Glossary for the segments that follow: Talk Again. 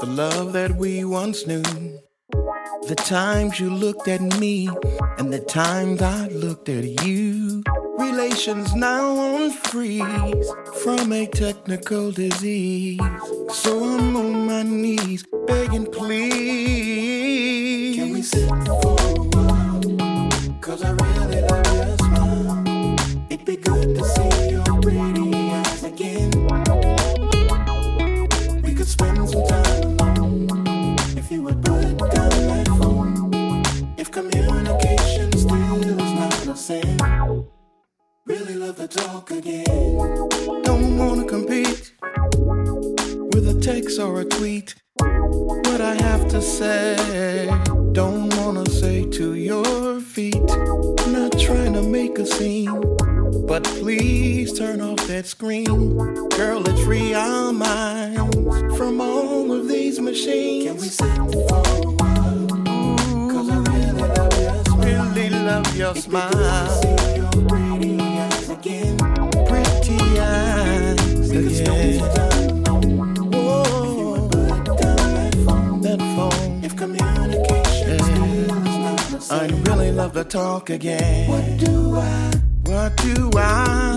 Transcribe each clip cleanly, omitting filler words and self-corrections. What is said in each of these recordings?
the love that we once knew, the times you looked at me, and the times I looked at you. Relations now on freeze from a technical disease. So I'm on my knees, begging please. Can we sit for a while? 'Cause I really like your smile. It'd be good to see your pretty eyes again. We could spend some time alone if you would put down that phone. If communication still is not the same, really love to talk again. Don't wanna compete with a text or a tweet. What I have to say, don't wanna say to your feet. Not trying to make a scene, but please turn off that screen. Girl, let's free our minds from all of these machines. Can we sit for a while? 'Cause I really love your smile. Really love your smile. Again. Pretty eyes again. Whoa. That phone. If communication is I really love to talk again. What do I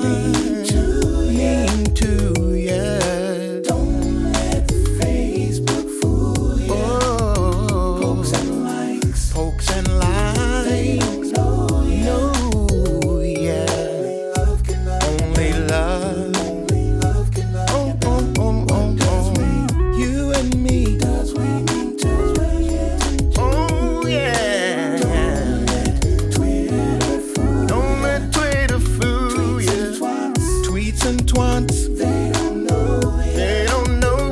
mean to you? Don't let Facebook fool you. Oh. Pokes and likes. They don't know you.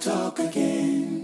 Talk again.